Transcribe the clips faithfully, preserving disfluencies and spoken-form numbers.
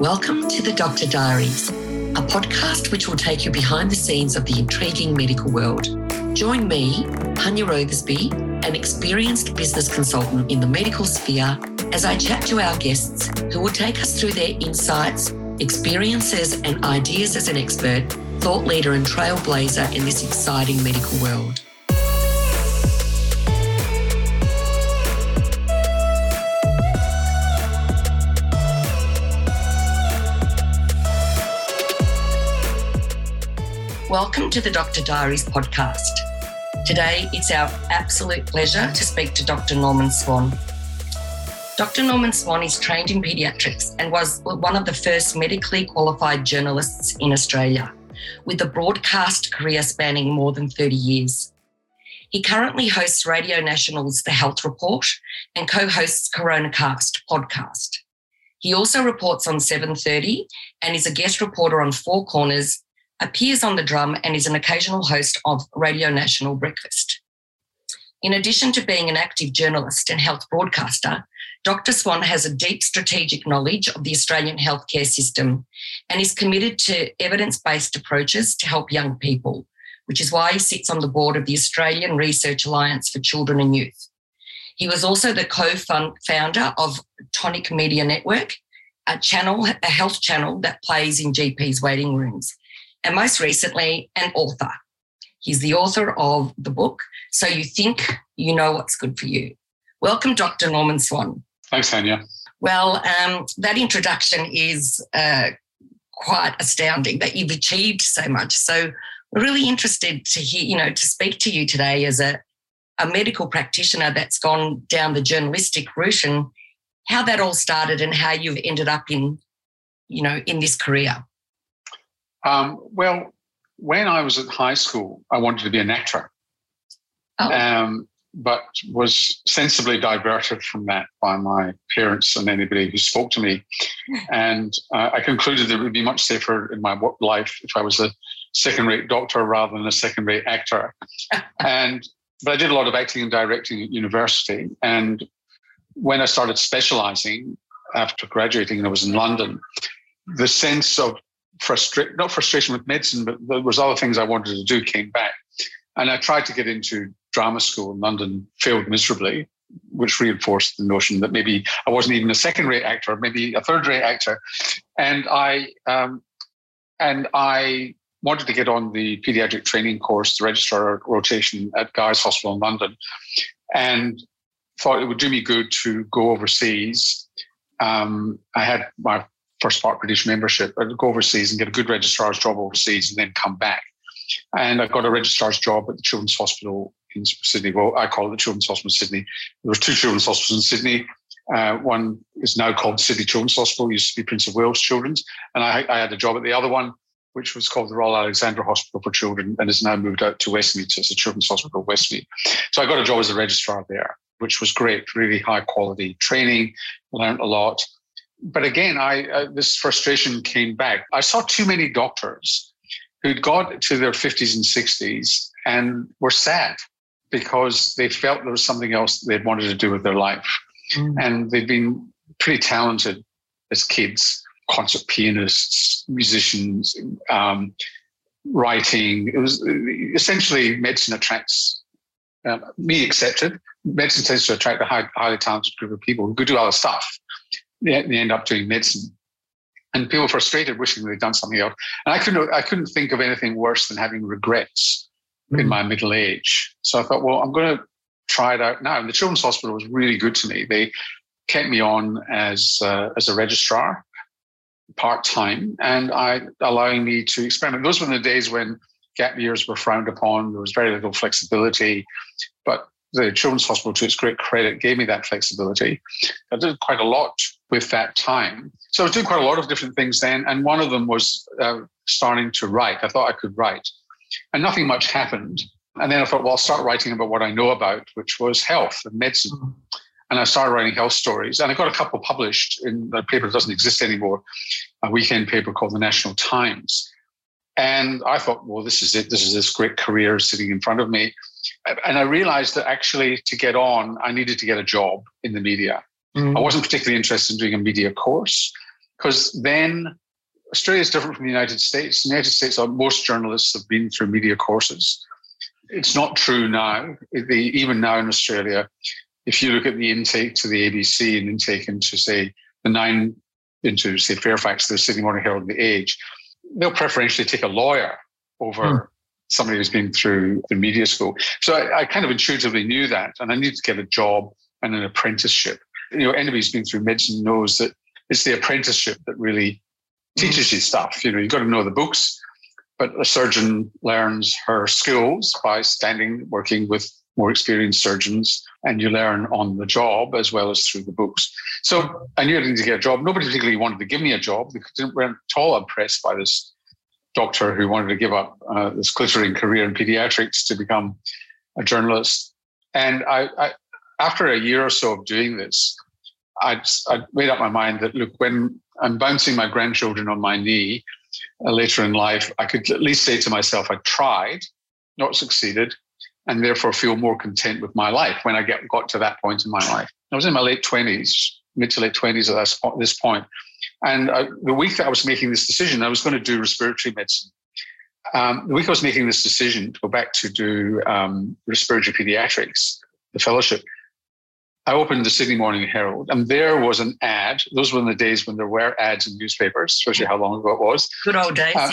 Welcome to the Doctor Diaries, a podcast which will take you behind the scenes of the intriguing medical world. Join me, Hanya Roethersby, an experienced business consultant in the medical sphere, as I chat to our guests who will take us through their insights, experiences and ideas as an expert, thought leader and trailblazer in this exciting medical world. Welcome to the Doctor Diaries podcast. Today, it's our absolute pleasure to speak to Doctor Norman Swan. Doctor Norman Swan is trained in paediatrics and was one of the first medically qualified journalists in Australia, with a broadcast career spanning more than thirty years. He currently hosts Radio National's The Health Report and co-hosts CoronaCast podcast. He also reports on seven thirty and is a guest reporter on Four Corners, appears on The Drum and is an occasional host of Radio National Breakfast. In addition to being an active journalist and health broadcaster, Doctor Swan has a deep strategic knowledge of the Australian healthcare system and is committed to evidence-based approaches to help young people, which is why he sits on the board of the Australian Research Alliance for Children and Youth. He was also the co-founder of Tonic Media Network, a channel, a health channel that plays in G Ps' waiting rooms, and most recently, an author. He's the author of the book, So You Think You Know What's Good For You. Welcome, Doctor Norman Swan. Thanks, Hanya. Well, um, that introduction is uh, quite astounding that you've achieved so much. So we're really interested to hear, you know, to speak to you today as a, a medical practitioner that's gone down the journalistic route and how that all started and how you've ended up in, you know, in this career. Um, well, when I was at high school, I wanted to be an actor. Oh. Um, but was sensibly diverted from that by my parents and anybody who spoke to me. And uh, I concluded that it would be much safer in my life if I was a second-rate doctor rather than a second-rate actor. and But I did a lot of acting and directing at university. And when I started specialising after graduating and I was in London, the sense of frustration, not frustration with medicine, but there was other things I wanted to do came back. And I tried to get into drama school in London, failed miserably, which reinforced the notion that maybe I wasn't even a second-rate actor, maybe a third-rate actor. And I um, and I wanted to get on the paediatric training course, the registrar rotation at Guy's Hospital in London, and thought it would do me good to go overseas. Um, I had my first part British membership. I'd go overseas and get a good registrar's job overseas and then come back. And I got a registrar's job at the Children's Hospital in Sydney. Well, I call it the Children's Hospital in Sydney. There were two children's hospitals in Sydney. Uh, one is now called Sydney Children's Hospital. It used to be Prince of Wales Children's. And I, I had a job at the other one, which was called the Royal Alexandra Hospital for Children and has now moved out to Westmead. So it's a children's hospital, Westmead. So I got a job as a registrar there, which was great, really high quality training, learned a lot. But again, I uh, this frustration came back. I saw too many doctors who'd got to their fifties and sixties and were sad because they felt there was something else they wanted to do with their life. Mm. And they'd been pretty talented as kids, concert pianists, musicians, um, writing. It was essentially medicine attracts, uh, me accepted, medicine tends to attract a high, highly talented group of people who could do other stuff. They, they end up doing medicine. And people frustrated, wishing they'd done something else. And I couldn't, I couldn't think of anything worse than having regrets mm. in my middle age. So I thought, well, I'm going to try it out now. And the Children's Hospital was really good to me. They kept me on as uh, as a registrar, part time, and I allowing me to experiment. Those were the days when gap years were frowned upon. There was very little flexibility, but the Children's Hospital, to its great credit, gave me that flexibility. I did quite a lot with that time. So I was doing quite a lot of different things then, and one of them was uh, starting to write. I thought I could write, and nothing much happened. And then I thought, well, I'll start writing about what I know about, which was health and medicine. Mm-hmm. And I started writing health stories, and I got a couple published in a paper that doesn't exist anymore, a weekend paper called the National Times. And I thought, well, this is it. This is this great career sitting in front of me. And I realized that actually to get on, I needed to get a job in the media. Mm. I wasn't particularly interested in doing a media course. because then Australia is different from the United States. In the United States, most journalists have been through media courses. It's not true now. They, even now in Australia, if you look at the intake to the A B C and intake into, say, the nine, into, say, Fairfax, the Sydney Morning Herald, and the Age, they'll preferentially take a lawyer over mm. somebody who's been through the media school. So I, I kind of intuitively knew that, and I needed to get a job and an apprenticeship. You know, anybody who's been through medicine knows that it's the apprenticeship that really teaches you stuff. You know, you've got to know the books, but a surgeon learns her skills by standing, working with more experienced surgeons, and you learn on the job as well as through the books. So I knew I needed to get a job. Nobody particularly wanted to give me a job. They weren't at all impressed by this doctor who wanted to give up uh, this glittering career in pediatrics to become a journalist. And I, I, after a year or so of doing this, I'd, I'd made up my mind that, look, when I'm bouncing my grandchildren on my knee uh, later in life, I could at least say to myself, I tried, not succeeded, and therefore feel more content with my life when I get, got to that point in my life. I was in my late twenties, mid to late twenties at this point. And I, the week that I was making this decision, I was going to do respiratory medicine. Um, the week I was making this decision to go back to do um, respiratory pediatrics, the fellowship, I opened the Sydney Morning Herald, and there was an ad. Those were in the days when there were ads in newspapers, especially how long ago it was. Good old days. Uh,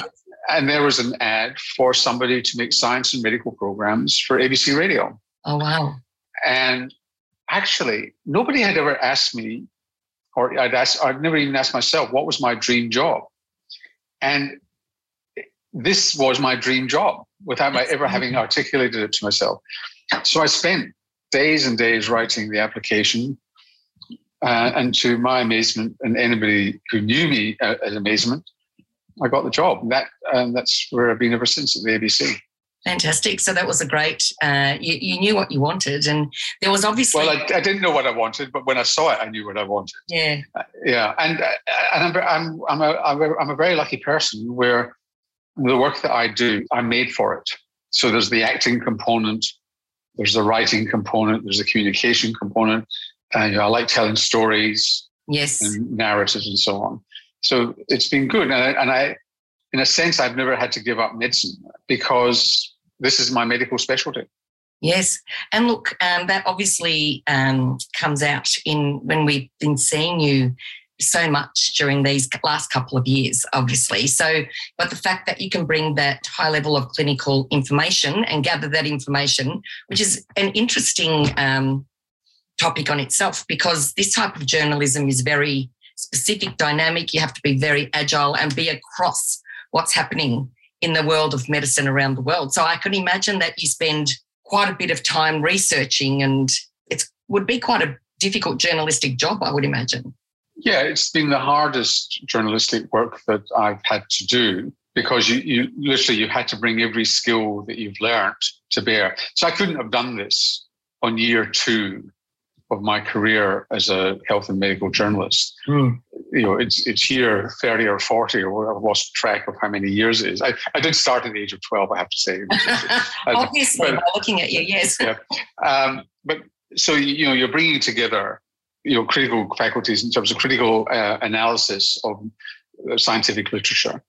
and there was an ad for somebody to make science and medical programs for A B C Radio. Oh, wow. And actually, nobody had ever asked me, or I'd, asked, I'd never even asked myself, what was my dream job? And this was my dream job without my ever having articulated it to myself. So I spent days and days writing the application, uh, and to my amazement, and anybody who knew me uh, as amazement, I got the job. And that um, that's where I've been ever since at the A B C. Fantastic. So that was a great. Uh, you, you knew what you wanted, and there was obviously. Well, I, I didn't know what I wanted, but when I saw it, I knew what I wanted. Yeah. Uh, yeah, and uh, and I'm I'm a, I'm a I'm a very lucky person where the work that I do, I'm made for it. So there's the acting component. There's the writing component. There's the communication component. Uh, you know, I like telling stories, yes, and narratives and so on. So it's been good. And I, and I, in a sense, I've never had to give up medicine because this is my medical specialty. Yes. And look, um, that obviously um, comes out in when we've been seeing you so much during these last couple of years, obviously. So, but the fact that you can bring that high level of clinical information and gather that information, which is an interesting um, topic on itself, because this type of journalism is very specific, dynamic. You have to be very agile and be across what's happening in the world of medicine around the world. So I can imagine that you spend quite a bit of time researching, and it would be quite a difficult journalistic job, I would imagine. Yeah, it's been the hardest journalistic work that I've had to do, because you, you literally you had to bring every skill that you've learned to bear. So I couldn't have done this on year two of my career as a health and medical journalist. Mm. You know, it's it's year thirty or forty, or I've lost track of how many years it is. I, I did start at the age of twelve, I have to say. Obviously, by looking at you, yes. Yeah. Um, but so, you know, you're bringing together your critical faculties in terms of critical uh, analysis of scientific literature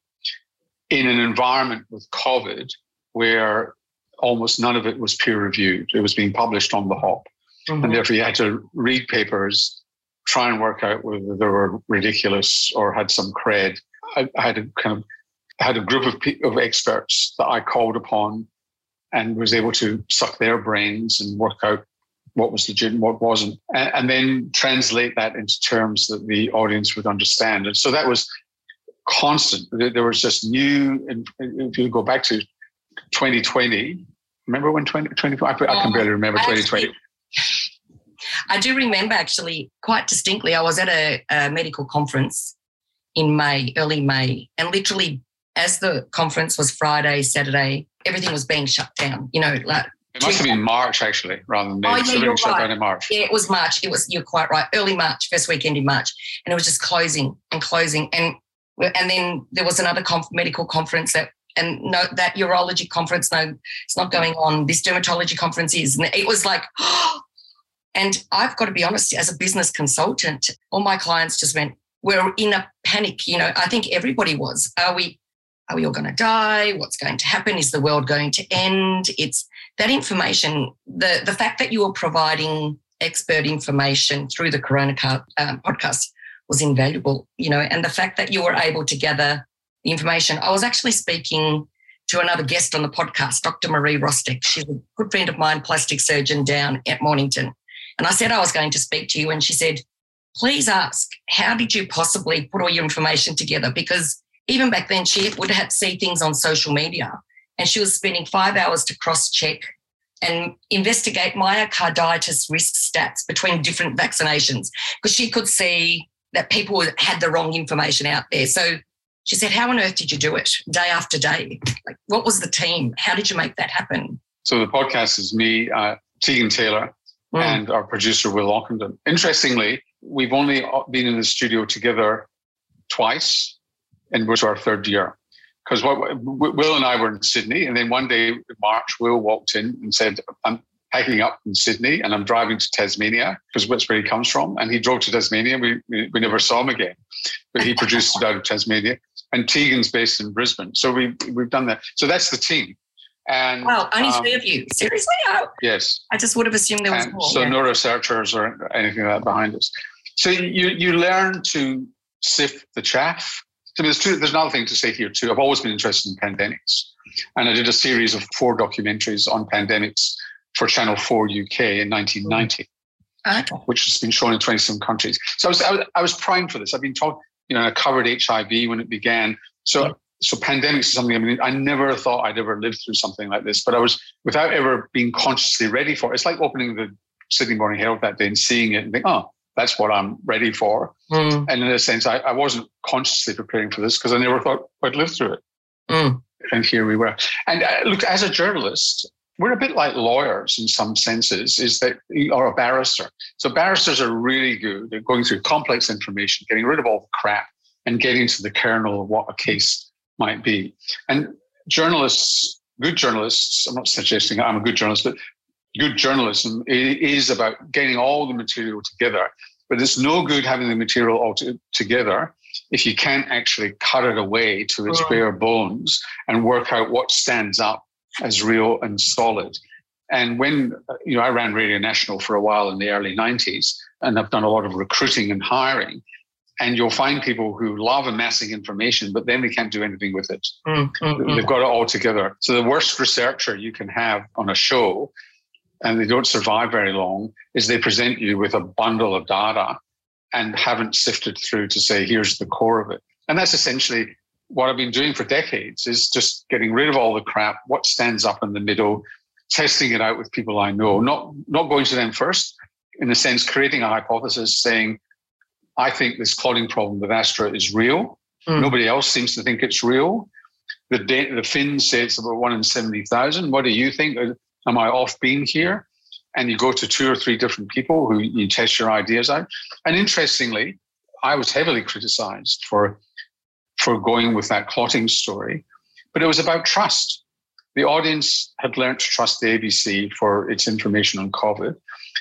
in an environment with COVID where almost none of it was peer reviewed. It was being published on the hop. Mm-hmm. And therefore you had to read papers, try and work out whether they were ridiculous or had some cred. I, I had a kind of I had a group of, of experts that I called upon and was able to suck their brains and work out what was legit and what wasn't, and, and then translate that into terms that the audience would understand. And so that was constant. There was just new, and if you go back to twenty twenty, remember when twenty twenty, I, I can barely remember twenty twenty. I do remember actually quite distinctly, I was at a, a medical conference in May, early May, and literally as the conference was Friday, Saturday, everything was being shut down, you know, like, it must have been March, actually, rather than May. Oh, yeah, you're right. In March. Yeah, it was March. It was. You're quite right. Early March, first weekend in March, and it was just closing and closing, and and then there was another conf, medical conference that, and no, that urology conference. No, it's not going on. This dermatology conference is, and it was like, oh, and I've got to be honest, as a business consultant, all my clients just went, we're in a panic. You know, I think everybody was. Are we, are we all going to die? What's going to happen? Is the world going to end? It's that information, the, the fact that you were providing expert information through the Corona um, podcast was invaluable, you know, and the fact that you were able to gather the information. I was actually speaking to another guest on the podcast, Doctor Marie Rostek. She's a good friend of mine, plastic surgeon down at Mornington. And I said I was going to speak to you, and she said, please ask, how did you possibly put all your information together? Because even back then she would have see things on social media, and she was spending five hours to cross-check and investigate myocarditis risk stats between different vaccinations, because she could see that people had the wrong information out there. So she said, how on earth did you do it day after day? Like, what was the team? How did you make that happen? So the podcast is me, uh, Tegan Taylor, mm. and our producer, Will Ockenden. Interestingly, we've only been in the studio together twice, and it was our third year. Because Will and I were in Sydney, and then one day in March, Will walked in and said, I'm packing up in Sydney and I'm driving to Tasmania, because that's where he comes from. And he drove to Tasmania. We we never saw him again, but he produced it out of Tasmania. And Tegan's based in Brisbane. So we, we've done that. So that's the team. And Wow, only um, three of you. Seriously? I, yes. I just would have assumed there was and more. So yeah. No researchers or anything like that behind us. So you you learn to sift the chaff. So there's, two, there's another thing to say here too. I've always been interested in pandemics, and I did a series of four documentaries on pandemics for Channel four U K in nineteen ninety, okay. which has been shown in twenty-seven countries. So I was, I was I was primed for this. I've been talking, you know, I covered H I V when it began. So yeah. so pandemics is something I mean I never thought I'd ever live through something like this, but I was without ever being consciously ready for it. It's like opening the Sydney Morning Herald that day and seeing it and think, oh. That's what I'm ready for. Mm. And in a sense, I, I wasn't consciously preparing for this because I never thought I'd live through it. Mm. And here we were. And uh, look, as a journalist, we're a bit like lawyers in some senses, is that you are a barrister. So barristers are really good at going through complex information, getting rid of all the crap and getting to the kernel of what a case might be. And journalists, good journalists, I'm not suggesting I'm a good journalist, but good journalism is about getting all the material together, but it's no good having the material all to, together if you can't actually cut it away to its mm. bare bones and work out what stands up as real and solid. And when, you know, I ran Radio National for a while in the early nineties, and I've done a lot of recruiting and hiring, and you'll find people who love amassing information, but then they can't do anything with it. Mm, mm, mm. They've got it all together. So the worst researcher you can have on a show, and they don't survive very long, is they present you with a bundle of data and haven't sifted through to say, here's the core of it. And that's essentially what I've been doing for decades, is just getting rid of all the crap, what stands up in the middle, testing it out with people I know, not, not going to them first, in a sense, creating a hypothesis saying, I think this clotting problem with Astra is real. Mm. Nobody else seems to think it's real. The, de- the Finn says about one in seventy thousand. What do you think? Am I off being here? And you go to two or three different people who you test your ideas out. And interestingly, I was heavily criticized for, for going with that clotting story, but it was about trust. The audience had learned to trust the A B C for its information on COVID.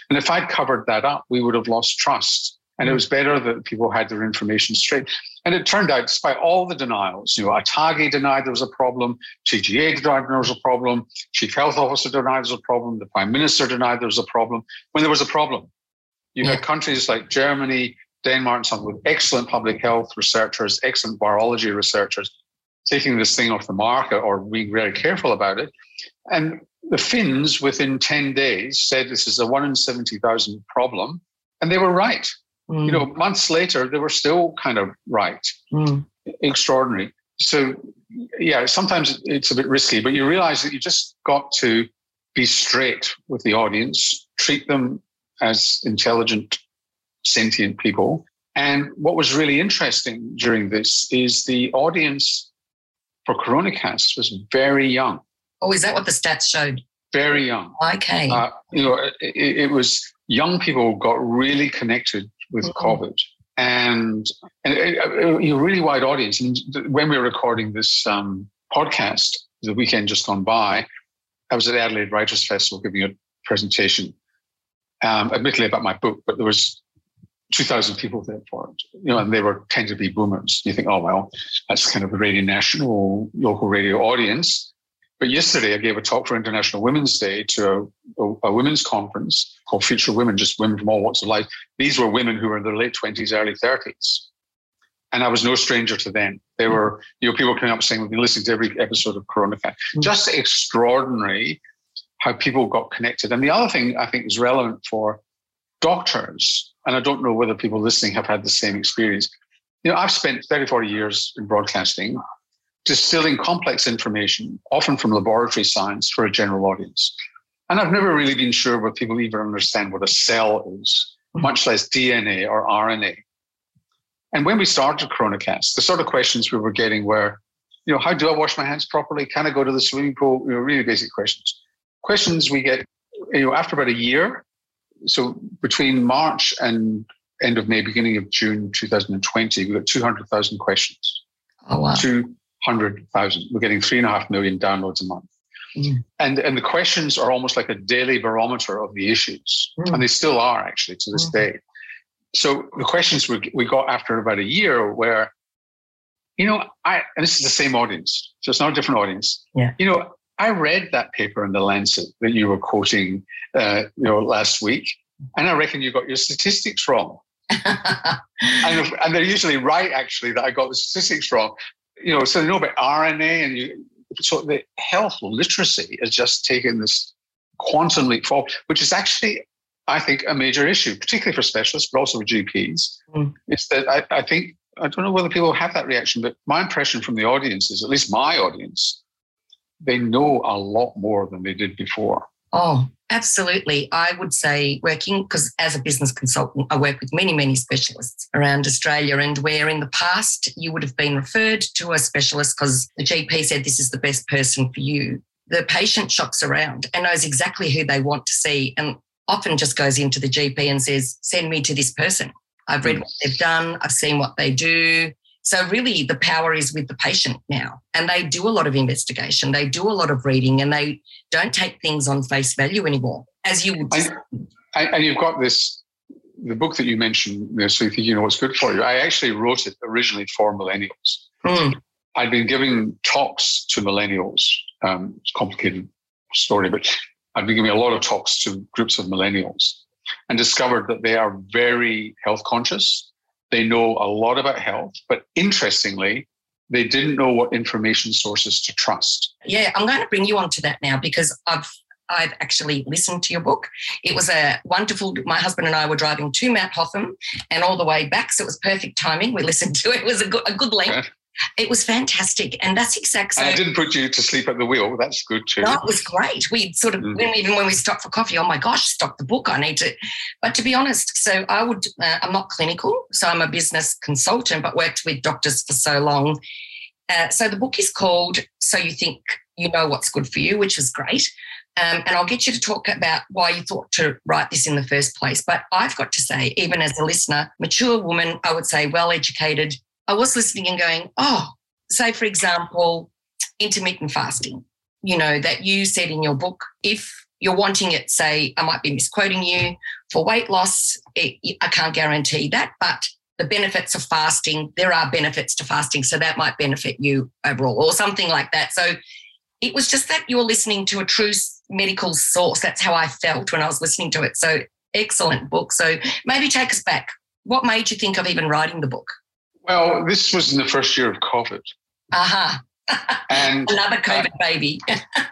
And if I'd covered that up, we would have lost trust. And it was better that people had their information straight. And it turned out, despite all the denials, you know, Atagi denied there was a problem, T G A denied there was a problem, Chief Health Officer denied there was a problem, the Prime Minister denied there was a problem, when there was a problem. You yeah. had countries like Germany, Denmark, and something with excellent public health researchers, excellent virology researchers, taking this thing off the market or being very careful about it. And the Finns, within ten days, said this is a one in seventy thousand problem, and they were right. You know, months later, they were still kind of right. Mm. Extraordinary. So, yeah, sometimes it's a bit risky, but you realize that you just got to be straight with the audience, treat them as intelligent, sentient people. And what was really interesting during this is the audience for CoronaCast was very young. Oh, is that what the stats showed? Very young. Okay. Uh, you know, it, it was young people got really connected with mm-hmm. COVID, and and a really wide audience. And when we were recording this um, podcast, the weekend just gone by, I was at the Adelaide Writers Festival giving a presentation, um, admittedly about my book, but there was two thousand people they employed, you know, and they were tend to be boomers. You think, oh, well, that's kind of a Radio National, local radio audience. But yesterday I gave a talk for International Women's Day to a, a, a women's conference called Future Women, just women from all walks of life. These were women who were in their late twenties, early thirties. And I was no stranger to them. They were, you know, people coming up saying, we've been listening to every episode of CoronaCast. Mm-hmm. Just extraordinary how people got connected. And the other thing I think is relevant for doctors, and I don't know whether people listening have had the same experience. You know, I've spent thirty, forty years in broadcasting, distilling complex information, often from laboratory science, for a general audience. And I've never really been sure whether people even understand what a cell is, mm-hmm. much less D N A or R N A. And when we started CoronaCast, the sort of questions we were getting were, you know, how do I wash my hands properly? Can I go to the swimming pool? You know, really basic questions. Questions we get, you know, after about a year. So between March and end of May, beginning of June twenty twenty, we got two hundred thousand questions. Oh, wow. two hundred thousand. We're getting three and a half million downloads a month. Mm. And and the questions are almost like a daily barometer of the issues. Mm. And they still are, actually, to this mm. day. So the questions we, we got after about a year were, you know, I and this is the same audience, so it's not a different audience. Yeah. You know, I read that paper in The Lancet that you were quoting, uh, you know, last week, and I reckon you got your statistics wrong. and, and they're usually right, actually, that I got the statistics wrong. You know, so they know about R N A, and you, so the health literacy has just taken this quantum leap forward, which is actually, I think, a major issue, particularly for specialists, but also for G Ps, mm. is that I, I think, I don't know whether people have that reaction, but my impression from the audience is, at least my audience, they know a lot more than they did before. Oh, absolutely. I would say working, because as a business consultant, I work with many, many specialists around Australia, and where in the past you would have been referred to a specialist because the G P said this is the best person for you, the patient shops around and knows exactly who they want to see, and often just goes into the G P and says, send me to this person. I've read what they've done. I've seen what they do. So really the power is with the patient now. And they do a lot of investigation. They do a lot of reading, and they don't take things on face value anymore, as you would. I, I, and you've got this, the book that you mentioned, you know, So You Think You Know What's Good For You. I actually wrote it originally for millennials. Mm. I'd been giving talks to millennials. Um, it's a complicated story, but I've been giving a lot of talks to groups of millennials and discovered that they are very health conscious. They know a lot about health, but interestingly, they didn't know what information sources to trust. Yeah, I'm going to bring you on to that now, because I've I've actually listened to your book. It was a wonderful, my husband and I were driving to Mount Hotham and all the way back, so it was perfect timing. We listened to it. It was a good, a good length. Yeah. It was fantastic, and that's exactly. I didn't put you to sleep at the wheel. That's good too. No, it was great. We sort of, mm. even when we stopped for coffee, oh my gosh, stop the book. I need to. But to be honest, so I would. Uh, I'm not clinical, so I'm a business consultant, but worked with doctors for so long. Uh, so the book is called "So You Think You Know What's Good For You," which was great. Um, and I'll get you to talk about why you thought to write this in the first place. But I've got to say, even as a listener, mature woman, I would say, well educated. I was listening and going, oh, say, for example, intermittent fasting, you know, that you said in your book, if you're wanting it, say, I might be misquoting you, for weight loss, it, I can't guarantee that, but the benefits of fasting, there are benefits to fasting, so that might benefit you overall or something like that. So it was just that you were listening to a true medical source. That's how I felt when I was listening to it. So excellent book. So maybe take us back. What made you think of even writing the book? Well, this was in the first year of COVID. Uh-huh. And, another COVID uh, baby.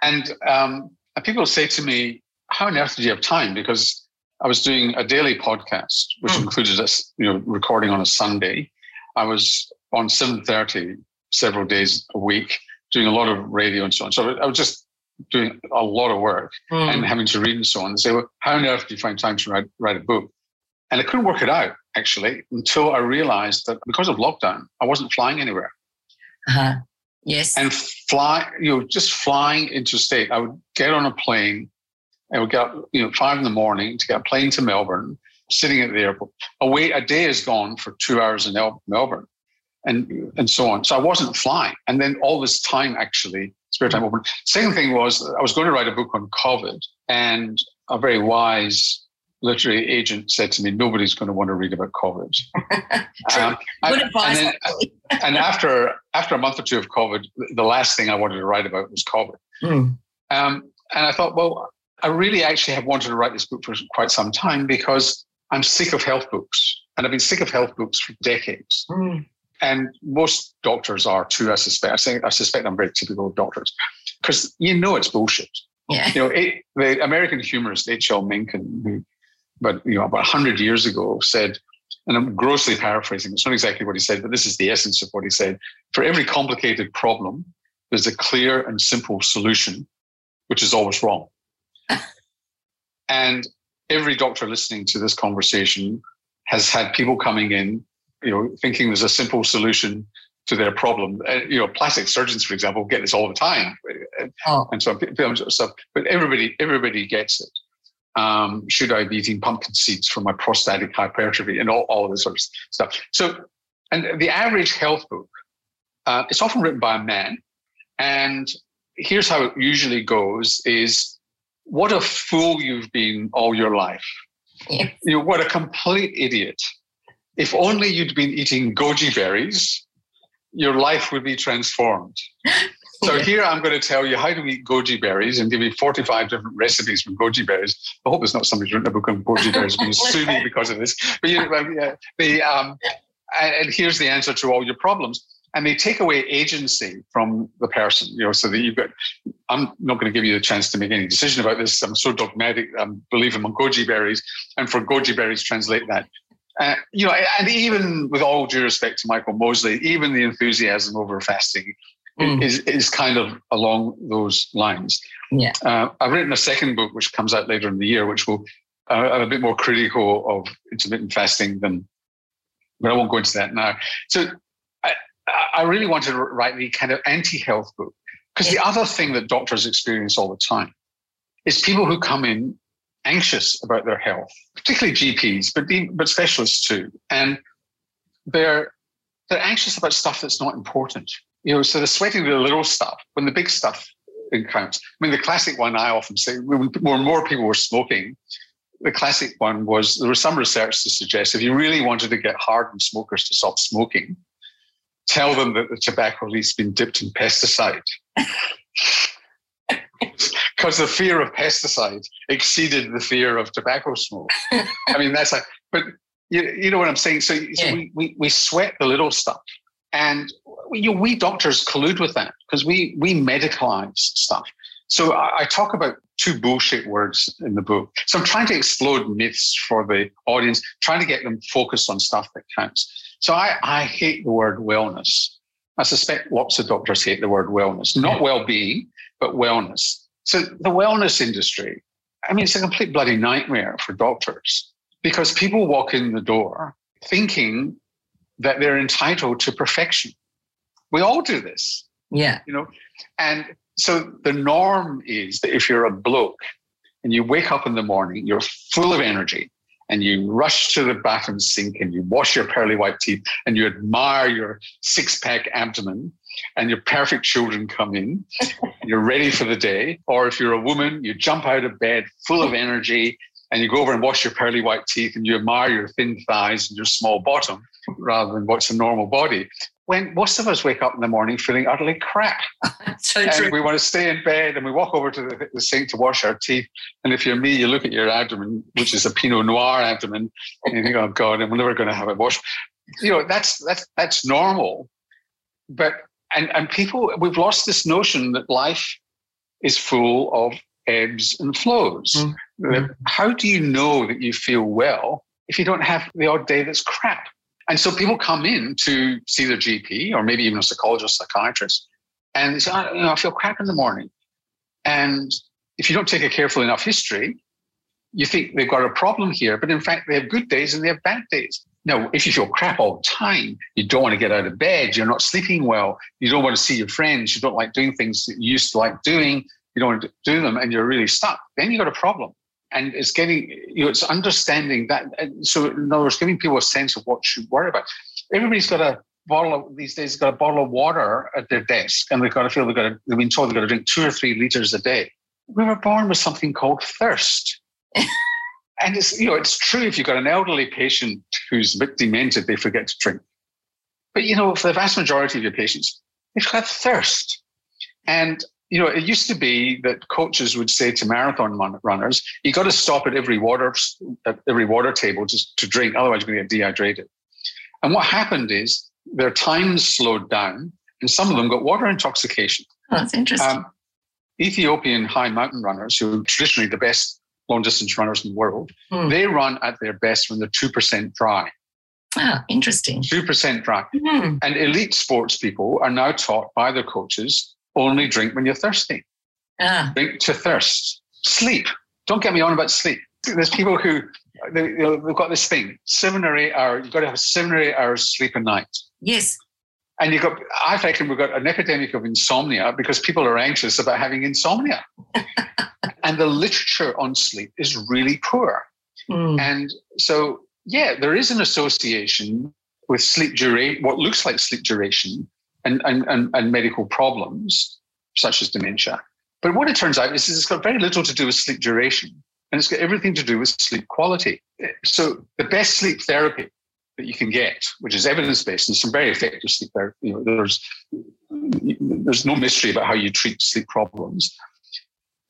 and um, people say to me, how on earth did you have time? Because I was doing a daily podcast, which mm. included us, you know, recording on a Sunday. I was on seven thirty several days a week, doing a lot of radio and so on. So I was just doing a lot of work mm. and having to read and so on. And say, well, how on earth do you find time to write, write a book? And I couldn't work it out, actually, until I realized that because of lockdown, I wasn't flying anywhere. Uh-huh. Yes. And fly, you know, just flying interstate. I would get on a plane and would get up, you know, five in the morning to get a plane to Melbourne, sitting at the airport. Away, a day is gone for two hours in Melbourne and, and so on. So I wasn't flying. And then all this time, actually, spare time open. Second thing was I was going to write a book on COVID, and a very wise literary agent said to me, nobody's going to want to read about COVID. um, Good advice. And, then, and after after a month or two of COVID, the last thing I wanted to write about was COVID. Mm. Um, and I thought, well, I really actually have wanted to write this book for quite some time because I'm sick of health books. And I've been sick of health books for decades. Mm. And most doctors are too, I suspect. I, think, I suspect I'm very typical of doctors because you know it's bullshit. Yeah. You know, it, the American humorist H L Mencken, who, but you know, about one hundred years ago said, and I'm grossly paraphrasing, it's not exactly what he said, but this is the essence of what he said. For every complicated problem, there's a clear and simple solution, which is always wrong. And every doctor listening to this conversation has had people coming in, you know, thinking there's a simple solution to their problem. Uh, you know, plastic surgeons, for example, get this all the time. Oh. And so, so, but everybody, everybody gets it. Um, should I be eating pumpkin seeds for my prostatic hypertrophy and all, all of this sort of stuff? So, and the average health book, uh, it's often written by a man. And here's how it usually goes is, what a fool you've been all your life. Yes. You know, what a complete idiot. If only you'd been eating goji berries, your life would be transformed. So here I'm going to tell you how to eat goji berries and give you forty-five different recipes from goji berries. I hope it's not somebody's written a book on goji berries going to sue me because of this. But you know, the um, and here's the answer to all your problems. And they take away agency from the person, you know, so that you've got, I'm not going to give you the chance to make any decision about this. I'm so dogmatic. I believe in goji berries. And for goji berries, translate that. Uh, you know, and even with all due respect to Michael Mosley, even the enthusiasm over fasting Mm. is is kind of along those lines. Yeah, uh, I've written a second book which comes out later in the year, which will uh, I'm a bit more critical of intermittent fasting than, but I won't go into that now. So I, I really wanted to write the kind of anti-health book because yeah. the other thing that doctors experience all the time is people who come in anxious about their health, particularly G Ps, but but specialists too, and they're they're anxious about stuff that's not important. You know, so they're sweating the little stuff when the big stuff counts. I mean, the classic one I often say, when more and more people were smoking, the classic one was there was some research to suggest if you really wanted to get hardened smokers to stop smoking, tell them that the tobacco leaf's been dipped in pesticide. Because the fear of pesticide exceeded the fear of tobacco smoke. I mean, that's like, but you, you know what I'm saying? So, so yeah. we, we, we sweat the little stuff. And you know, we doctors collude with that because we we medicalize stuff. So I, I talk about two bullshit words in the book. So I'm trying to explode myths for the audience, trying to get them focused on stuff that counts. So I, I hate the word wellness. I suspect lots of doctors hate the word wellness, not well-being, but wellness. So the wellness industry, I mean, it's a complete bloody nightmare for doctors because people walk in the door thinking that they're entitled to perfection. We all do this. Yeah. You know, and so the norm is that if you're a bloke and you wake up in the morning, you're full of energy and you rush to the bathroom sink and you wash your pearly white teeth and you admire your six-pack abdomen and your perfect children come in and you're ready for the day. Or if you're a woman, you jump out of bed full of energy and you go over and wash your pearly white teeth and you admire your thin thighs and your small bottom rather than what's a normal body. When most of us wake up in the morning feeling utterly crap. So and true. We want to stay in bed and we walk over to the, the sink to wash our teeth. And if you're me, you look at your abdomen, which is a Pinot Noir abdomen, and you think, oh God, I'm never going to have it washed. You know, that's that's that's normal. But and and people, we've lost this notion that life is full of ebbs and flows. Mm-hmm. How do you know that you feel well if you don't have the odd day that's crap? And so people come in to see their G P or maybe even a psychologist, psychiatrist, and they say, oh, you know, I feel crap in the morning. And if you don't take a careful enough history, you think they've got a problem here. But in fact, they have good days and they have bad days. Now, if you feel crap all the time, you don't want to get out of bed, you're not sleeping well, you don't want to see your friends, you don't like doing things that you used to like doing, you don't want to do them, and you're really stuck, then you've got a problem. And it's getting, you know, it's understanding that. And so in other words, giving people a sense of what should worry about. Everybody's got a bottle of, these days, got a bottle of water at their desk, and they've got to feel they've got to, they've been told they've got to drink two or three liters a day. We were born with something called thirst. And it's, you know, it's true if you've got an elderly patient who's a bit demented, they forget to drink. But, you know, for the vast majority of your patients, they have thirst. And, you know, it used to be that coaches would say to marathon runners, you got to stop at every water at every water table just to drink, otherwise you're going to get dehydrated. And what happened is their times slowed down and some of them got water intoxication. Oh, that's interesting. Um, Ethiopian high mountain runners, who are traditionally the best long-distance runners in the world, mm. they run at their best when they're two percent dry. Ah, interesting. two percent dry. Mm. And elite sports people are now taught by their coaches, only drink when you're thirsty. Ah. Drink to thirst. Sleep. Don't get me on about sleep. There's people who, they, they've got this thing, seven or eight hours, you've got to have seven or eight hours sleep a night. Yes. And you've got, I think we've got an epidemic of insomnia because people are anxious about having insomnia. And the literature on sleep is really poor. Mm. And so, yeah, there is an association with sleep duration, what looks like sleep duration, and, and, and, and medical problems, such as dementia. But what it turns out is it's got very little to do with sleep duration, and it's got everything to do with sleep quality. So the best sleep therapy that you can get, which is evidence-based, and some very effective sleep therapy, you know, there's, there's no mystery about how you treat sleep problems,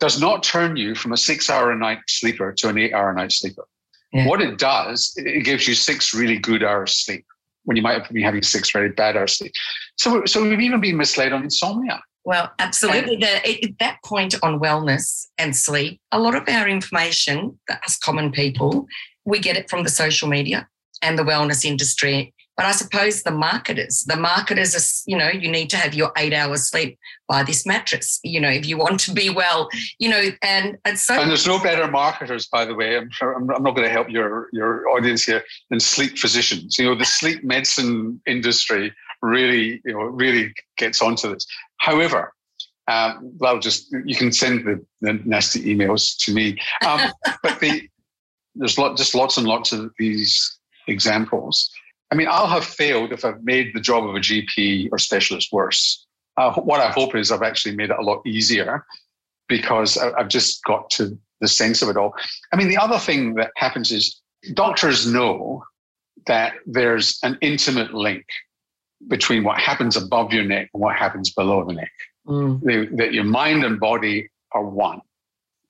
does not turn you from a six-hour a night sleeper to an eight-hour a night sleeper. Yeah. What it does, it gives you six really good hours sleep when you might be having six very bad hours sleep. So, so we've even been misled on insomnia. Well, absolutely. And, the, at that point on wellness and sleep, a lot of our information, us common people, we get it from the social media and the wellness industry. But I suppose the marketers, the marketers, are, you know, you need to have your eight hours sleep by this mattress, you know, if you want to be well, you know, and, and so. And there's no better marketers, by the way. I'm sure I'm, I'm not going to help your, your audience here, than sleep physicians. You know, the sleep medicine industry really, you know, really gets onto this. However, um, that'll just, you can send the, the nasty emails to me. Um, but the, there's lot, just lots and lots of these examples. I mean, I'll have failed if I've made the job of a G P or specialist worse. Uh, what I hope is I've actually made it a lot easier because I've just got to the sense of it all. I mean, the other thing that happens is doctors know that there's an intimate link between what happens above your neck and what happens below the neck, mm. they, that your mind and body are one.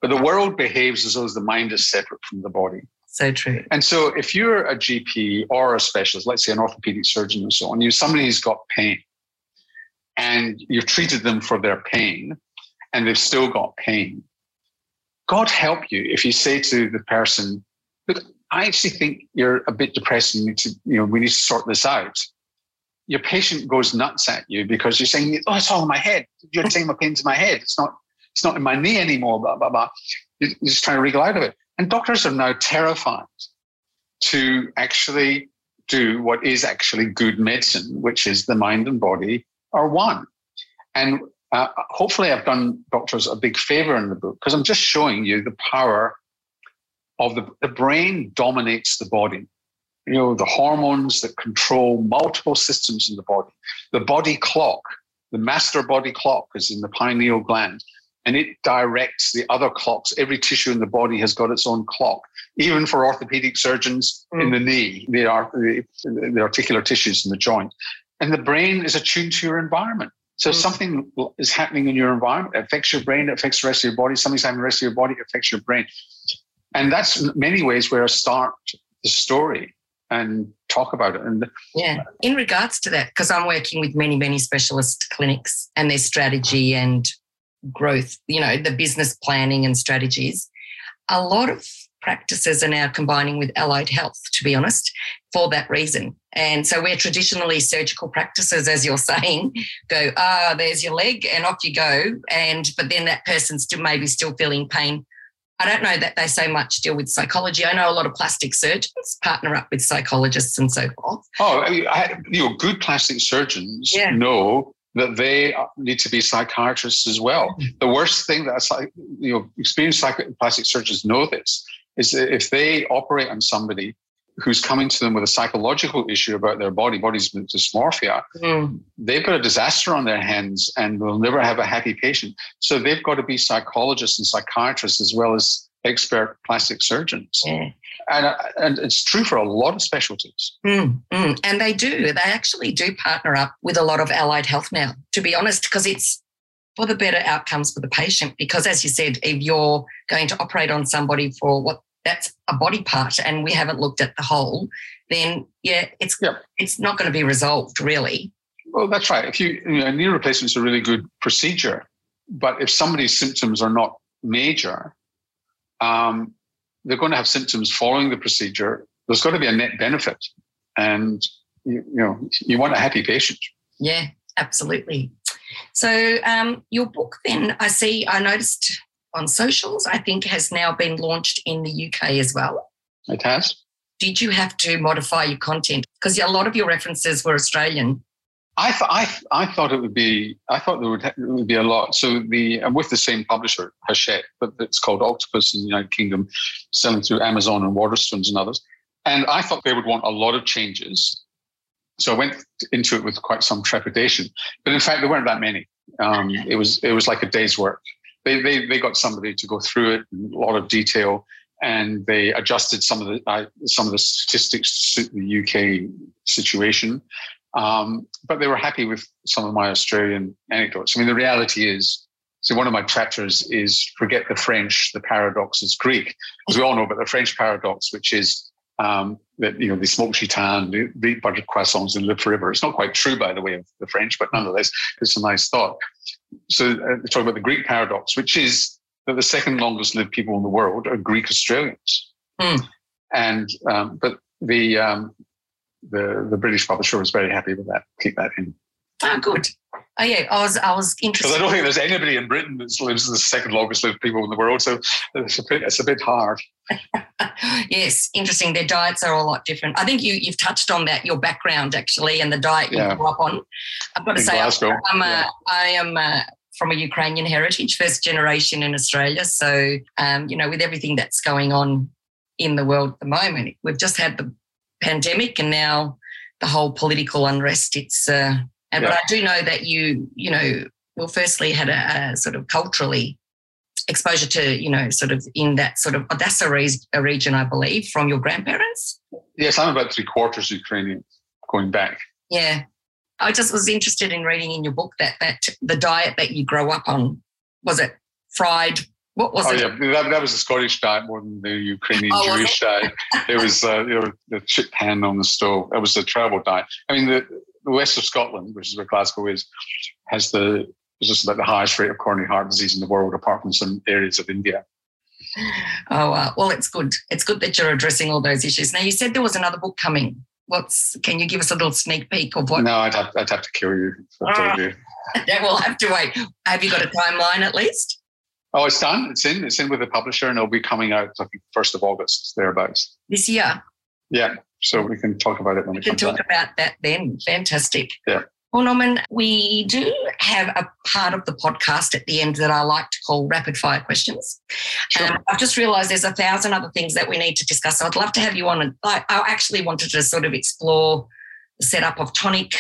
But the world behaves as though the mind is separate from the body. So true. And so if you're a G P or a specialist, let's say an orthopedic surgeon and so on, you're somebody who's got pain and you've treated them for their pain and they've still got pain. God help you if you say to the person, look, I actually think you're a bit depressed and you need to, you know, we need to sort this out. Your patient goes nuts at you because you're saying, oh, it's all in my head. You're saying my pain's in my head. It's not, it's not in my knee anymore, blah, blah, blah. You're just trying to wriggle out of it. And doctors are now terrified to actually do what is actually good medicine, which is the mind and body are one. And uh, hopefully I've done doctors a big favor in the book because I'm just showing you the power of the, the brain dominates the body. You know, the hormones that control multiple systems in the body. The body clock, the master body clock is in the pineal gland. And it directs the other clocks. Every tissue in the body has got its own clock. Even for orthopedic surgeons mm. in the knee, they are the, the articular tissues in the joint. And the brain is attuned to your environment. So mm. something is happening in your environment. It affects your brain, it affects the rest of your body. Something's happening in the rest of your body, it affects your brain. And that's in many ways where I start the story and talk about it. And yeah, in regards to that, because I'm working with many, many specialist clinics and their strategy and growth, you know, the business planning and strategies. A lot of practices are now combining with allied health, to be honest, for that reason. And so where traditionally surgical practices, as you're saying, go, ah, oh, there's your leg and off you go. And but then that person's still maybe still feeling pain. I don't know that they so much deal with psychology. I know a lot of plastic surgeons partner up with psychologists and so forth. Oh, I mean, I, you know, good plastic surgeons yeah. know that they need to be psychiatrists as well. The worst thing that a, you know, experienced plastic surgeons know this is that if they operate on somebody who's coming to them with a psychological issue about their body, body's dysmorphia, mm. they've got a disaster on their hands and will never have a happy patient. So they've got to be psychologists and psychiatrists as well as expert plastic surgeons. Yeah. And, and it's true for a lot of specialties. Mm, mm. And they do. They actually do partner up with a lot of allied health now, to be honest, because it's for the better outcomes for the patient. Because as you said, if you're going to operate on somebody for what, that's a body part and we haven't looked at the whole, then, yeah, it's yeah. it's not going to be resolved really. Well, that's right. If you, you know, knee replacement is a really good procedure, but if somebody's symptoms are not major, um, they're going to have symptoms following the procedure. There's got to be a net benefit, and you, you know you want a happy patient. Yeah, absolutely. So um, your book, then, I see, I noticed on socials, I think has now been launched in the U K as well. It has. Did you have to modify your content? Because a lot of your references were Australian. I th- I th- I thought it would be I thought there would, ha- there would be a lot. So the I'm with the same publisher, Hachette, but it's called Octopus in the United Kingdom, selling through Amazon and Waterstones and others. And I thought they would want a lot of changes, so I went into it with quite some trepidation. But in fact, there weren't that many. Um, okay. It was it was like a day's work. They they they got somebody to go through it in a lot of detail, and they adjusted some of the uh, some of the statistics to suit the U K situation. Um, but they were happy with some of my Australian anecdotes. I mean, the reality is, so one of my chapters is forget the French, the paradox is Greek. Because we all know about the French paradox, which is um, that, you know, they smoke chitan, they, they eat buttered croissants and live forever. It's not quite true, by the way, of the French, but nonetheless, it's a nice thought. So uh, they talk about the Greek paradox, which is that the second longest lived people in the world are Greek Australians. Mm. And, um, but the... Um, The, the British publisher was very happy with that. Keep that in. Oh, good. Oh, yeah. I was I was interested. Because I don't think there's anybody in Britain that lives in the second longest lived people in the world, so it's a bit, it's a bit hard. Yes, interesting. Their diets are a lot different. I think you, you've touched on that, your background, actually, and the diet yeah. you grew up on. I've got to in say, Glasgow, I'm a, yeah. I am a, from a Ukrainian heritage, first generation in Australia. So, um, you know, with everything that's going on in the world at the moment, we've just had the pandemic and now the whole political unrest. It's uh, and yeah. but I do know that you you know well firstly had a, a sort of culturally exposure to you know sort of in that sort of that's a, re- a region I believe from your grandparents. Yes, I'm about three quarters Ukrainian going back. Yeah, I just was interested in reading in your book that that the diet that you grow up on, was it fried? What was oh, it? Oh, yeah, that, that was the Scottish diet more than the Ukrainian oh, Jewish diet. It was uh, you know, the chip pan on the stove. That was the travel diet. I mean, the, the west of Scotland, which is where Glasgow is, has the is just about the highest rate of coronary heart disease in the world, apart from some areas of India. Oh, uh, well, it's good. It's good that you're addressing all those issues. Now, you said there was another book coming. What's? Can you give us a little sneak peek of what? No, I'd have, I'd have to kill you. Oh, you. Then we'll have to wait. Have you got a timeline at least? Oh, it's done. It's in. It's in with the publisher, and it'll be coming out, I think, first of August, thereabouts. This year. Yeah. So we can talk about it when we, we can talk out. about that then. Fantastic. Yeah. Well, Norman, we do have a part of the podcast at the end that I like to call rapid fire questions. Sure. Um, I've just realised there's a thousand other things that we need to discuss. So I'd love to have you on. And I, I actually wanted to sort of explore the setup of Tonic,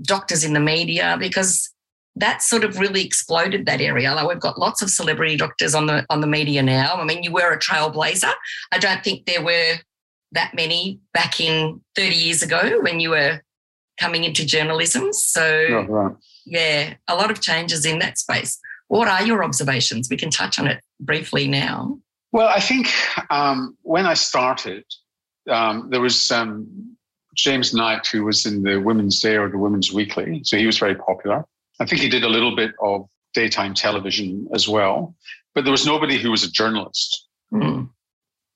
doctors in the media, because that sort of really exploded that area. Like we've got lots of celebrity doctors on the on the media now. I mean, you were a trailblazer. I don't think there were that many back in thirty years ago when you were coming into journalism. So, not right. yeah, a lot of changes in that space. What are your observations? We can touch on it briefly now. Well, I think um, when I started, um, there was um, James Knight, who was in the Women's Day or the Women's Weekly. So he was very popular. I think he did a little bit of daytime television as well, but there was nobody who was a journalist. Mm.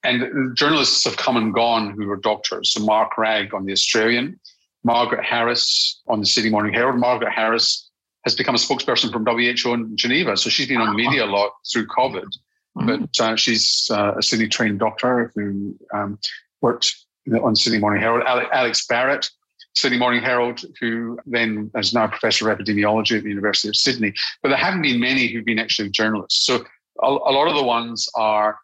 And journalists have come and gone who were doctors. So Mark Ragg on The Australian, Margaret Harris on the Sydney Morning Herald. Margaret Harris has become a spokesperson from W H O in Geneva. So she's been on the media a lot through COVID, mm. but uh, she's uh, a Sydney trained doctor who um, worked on Sydney Morning Herald. Alex Barrett, Sydney Morning Herald, who then is now a professor of epidemiology at the University of Sydney. But there haven't been many who've been actually journalists. So a, a lot of the ones are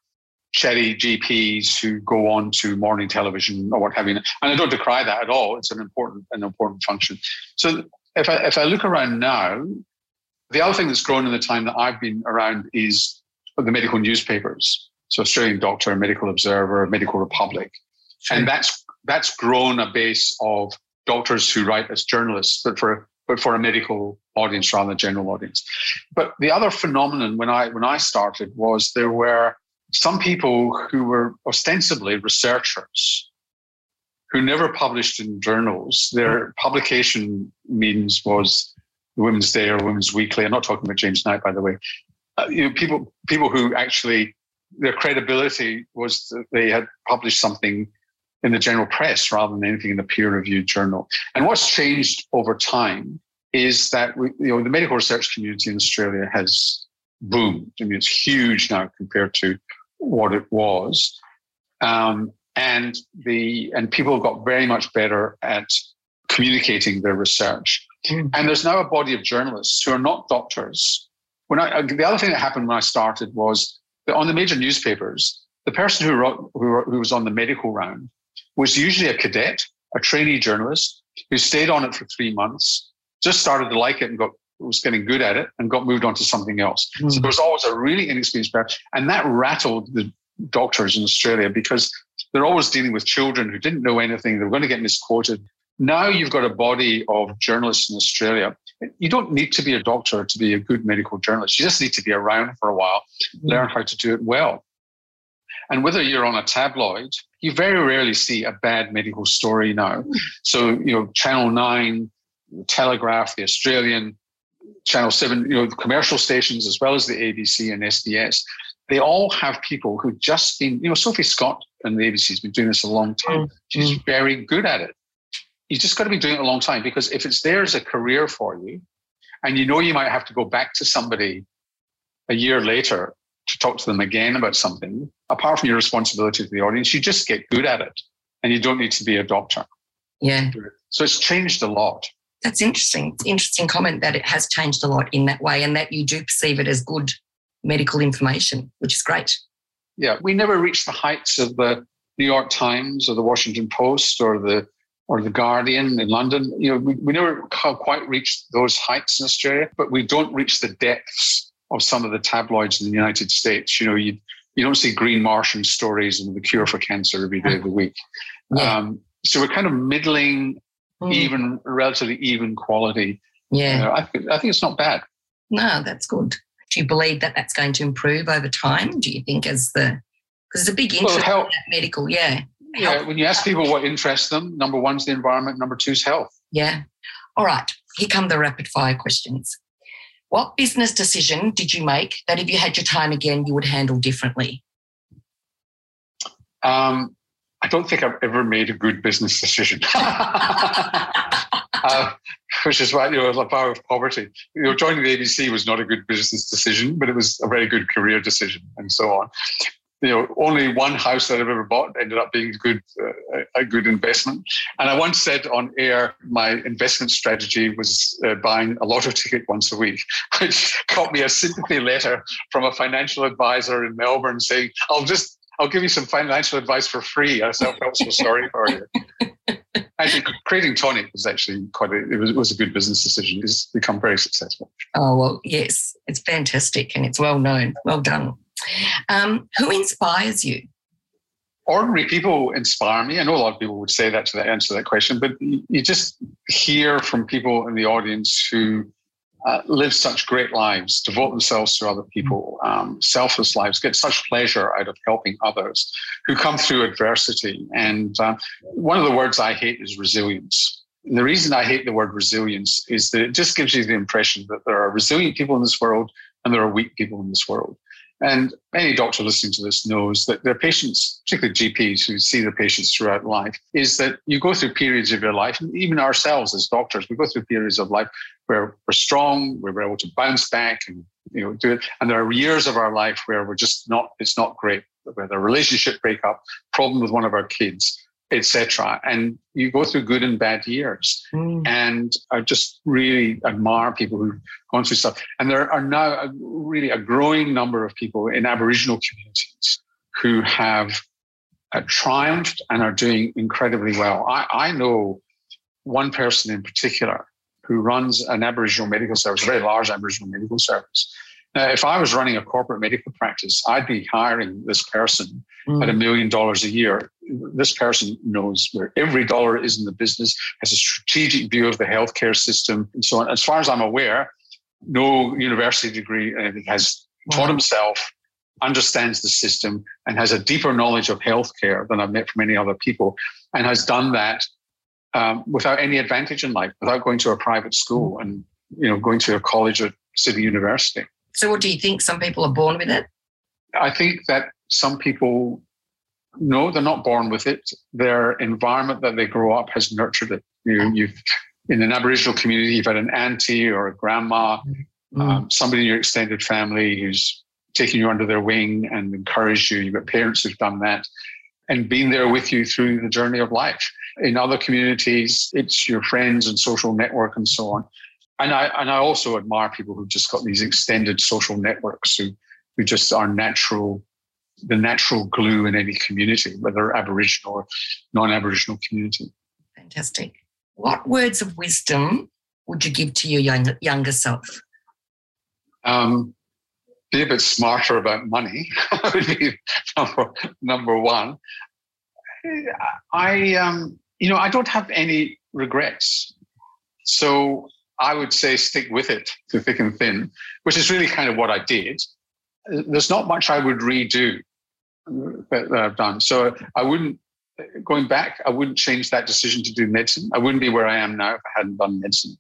chatty G Ps who go on to morning television or what have you. And I don't decry that at all. It's an important an important function. So if I, if I look around now, the other thing that's grown in the time that I've been around is the medical newspapers. so Australian Doctor, Medical Observer, Medical Republic. Sure. And that's that's grown a base of doctors who write as journalists, but for but for a medical audience rather than a general audience. But the other phenomenon when I when I started was there were some people who were ostensibly researchers who never published in journals. Their publication means was Women's Day or Women's Weekly. I'm not talking about James Knight, by the way. Uh, you know, people people who actually their credibility was that they had published something in the general press rather than anything in a peer-reviewed journal. And what's changed over time is that we, you know, the medical research community in Australia has boomed. I mean, it's huge now compared to what it was, um, and the and people have got very much better at communicating their research. Mm. And there's now a body of journalists who are not doctors. When I, the other thing that happened when I started was that on the major newspapers, the person who wrote, who, who was on the medical round was usually a cadet, a trainee journalist who stayed on it for three months, just started to like it and got was getting good at it and got moved on to something else. Mm. So there was always a really inexperienced person. And that rattled the doctors in Australia because they're always dealing with children who didn't know anything. They were going to get misquoted. Now you've got a body of journalists in Australia. You don't need to be a doctor to be a good medical journalist. You just need to be around for a while, mm. learn how to do it well. And whether you're on a tabloid, you very rarely see a bad medical story now. Mm. So, you know, Channel nine, Telegraph, The Australian, Channel seven, you know, the commercial stations, as well as the A B C and S B S, they all have people who just been, you know, Sophie Scott and the A B C has been doing this a long time. Mm. She's mm. very good at it. You just got to be doing it a long time, because if it's there as a career for you, and you know you might have to go back to somebody a year later to talk to them again about something, apart from your responsibility to the audience, you just get good at it and you don't need to be a doctor. Yeah. So it's changed a lot. That's interesting. It's an interesting comment that it has changed a lot in that way, and that you do perceive it as good medical information, which is great. Yeah, we never reached the heights of the New York Times or the Washington Post or the or the Guardian in London. You know, we, we never quite reached those heights in Australia, but we don't reach the depths of some of the tabloids in the United States. You know, you you don't see Green Martian stories and the cure for cancer every day of the week. Yeah. Um, so we're kind of middling. Mm. Even, relatively even quality. Yeah. You know, I, th- I think it's not bad. No, that's good. Do you believe that that's going to improve over time? Do you think as the, because it's a big interest well, health, in that medical, yeah. yeah. Health. When you ask people what interests them, number one's the environment, number two's health. Yeah. All right. Here come the rapid fire questions. What business decision did you make that if you had your time again, you would handle differently? Um. I don't think I've ever made a good business decision, uh, which is why, you know, the power of poverty. You know, joining the A B C was not a good business decision, but it was a very good career decision, and so on. You know, only one house that I've ever bought ended up being good, uh, a good investment. And I once said on air, my investment strategy was uh, buying a lotto ticket once a week, which got me a sympathy letter from a financial advisor in Melbourne saying, I'll just I'll give you some financial advice for free. I felt so sorry for you. Actually, creating Tonic was actually quite a, it was, it was a good business decision. It's become very successful. Oh, well, yes. It's fantastic and it's well known. Well done. Um, who inspires you? Ordinary people inspire me. I know a lot of people would say that to the answer to that question, but you just hear from people in the audience who Uh, live such great lives, devote themselves to other people, um, selfless lives, get such pleasure out of helping others who come through adversity. And uh, one of the words I hate is resilience. And the reason I hate the word resilience is that it just gives you the impression that there are resilient people in this world and there are weak people in this world. And any doctor listening to this knows that their patients, particularly G Ps who see their patients throughout life, is that you go through periods of your life, and even ourselves as doctors, we go through periods of life where we're strong, where we're able to bounce back and, you know, do it. And there are years of our life where we're just not, it's not great, whether a relationship breakup, problem with one of our kids, et cetera. And you go through good and bad years. Mm. And I just really admire people who've gone through stuff. And there are now a, really a growing number of people in Aboriginal communities who have uh, triumphed and are doing incredibly well. I, I know one person in particular who runs an Aboriginal medical service, a very large Aboriginal medical service, Now, if I was running a corporate medical practice, I'd be hiring this person mm. at a million dollars a year. This person knows where every dollar is in the business, has a strategic view of the healthcare system and so on. As far as I'm aware, no university degree has taught himself, understands the system and has a deeper knowledge of healthcare than I've met from any other people, and has done that um, without any advantage in life, without going to a private school and, you know, going to a college or Sydney University. So what do you think? Some people are born with it? I think that some people, no, they're not born with it. Their environment that they grow up has nurtured it. You, you've in an Aboriginal community, you've had an auntie or a grandma, mm. um, somebody in your extended family who's taken you under their wing and encouraged you. You've got parents who've done that and been there with you through the journey of life. In other communities, it's your friends and social network and so on. And I and I also admire people who've just got these extended social networks who, who just are natural, the natural glue in any community, whether Aboriginal or non-Aboriginal community. Fantastic. What words of wisdom would you give to your young, younger self? Um, be a bit smarter about money would be number, number one. I, um, you know, I don't have any regrets. So I would say stick with it through thick and thin, which is really kind of what I did. There's not much I would redo that I've done. So I wouldn't, going back, I wouldn't change that decision to do medicine. I wouldn't be where I am now if I hadn't done medicine.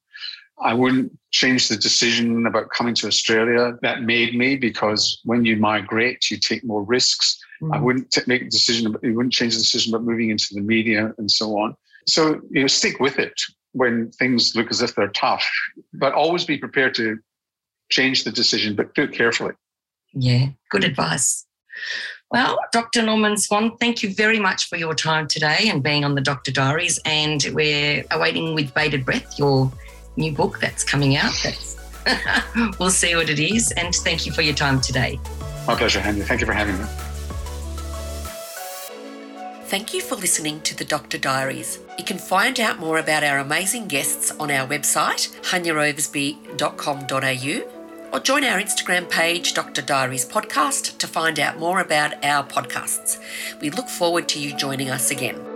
I wouldn't change the decision about coming to Australia that made me, because when you migrate, you take more risks. Mm. I wouldn't t- make a decision, you wouldn't change the decision about moving into the media and so on. So, you know, stick with it when things look as if they're tough, but always be prepared to change the decision, but do it carefully. Yeah, good advice. Well, Doctor Norman Swan, thank you very much for your time today and being on the Doctor Diaries, and we're awaiting with bated breath your new book that's coming out. That's we'll see what it is, and thank you for your time today. My pleasure, Hanya. Thank you for having me. Thank you for listening to the Doctor Diaries. You can find out more about our amazing guests on our website, hanya roethersby dot com dot a u, or join our Instagram page, Doctor Diaries Podcast, to find out more about our podcasts. We look forward to you joining us again.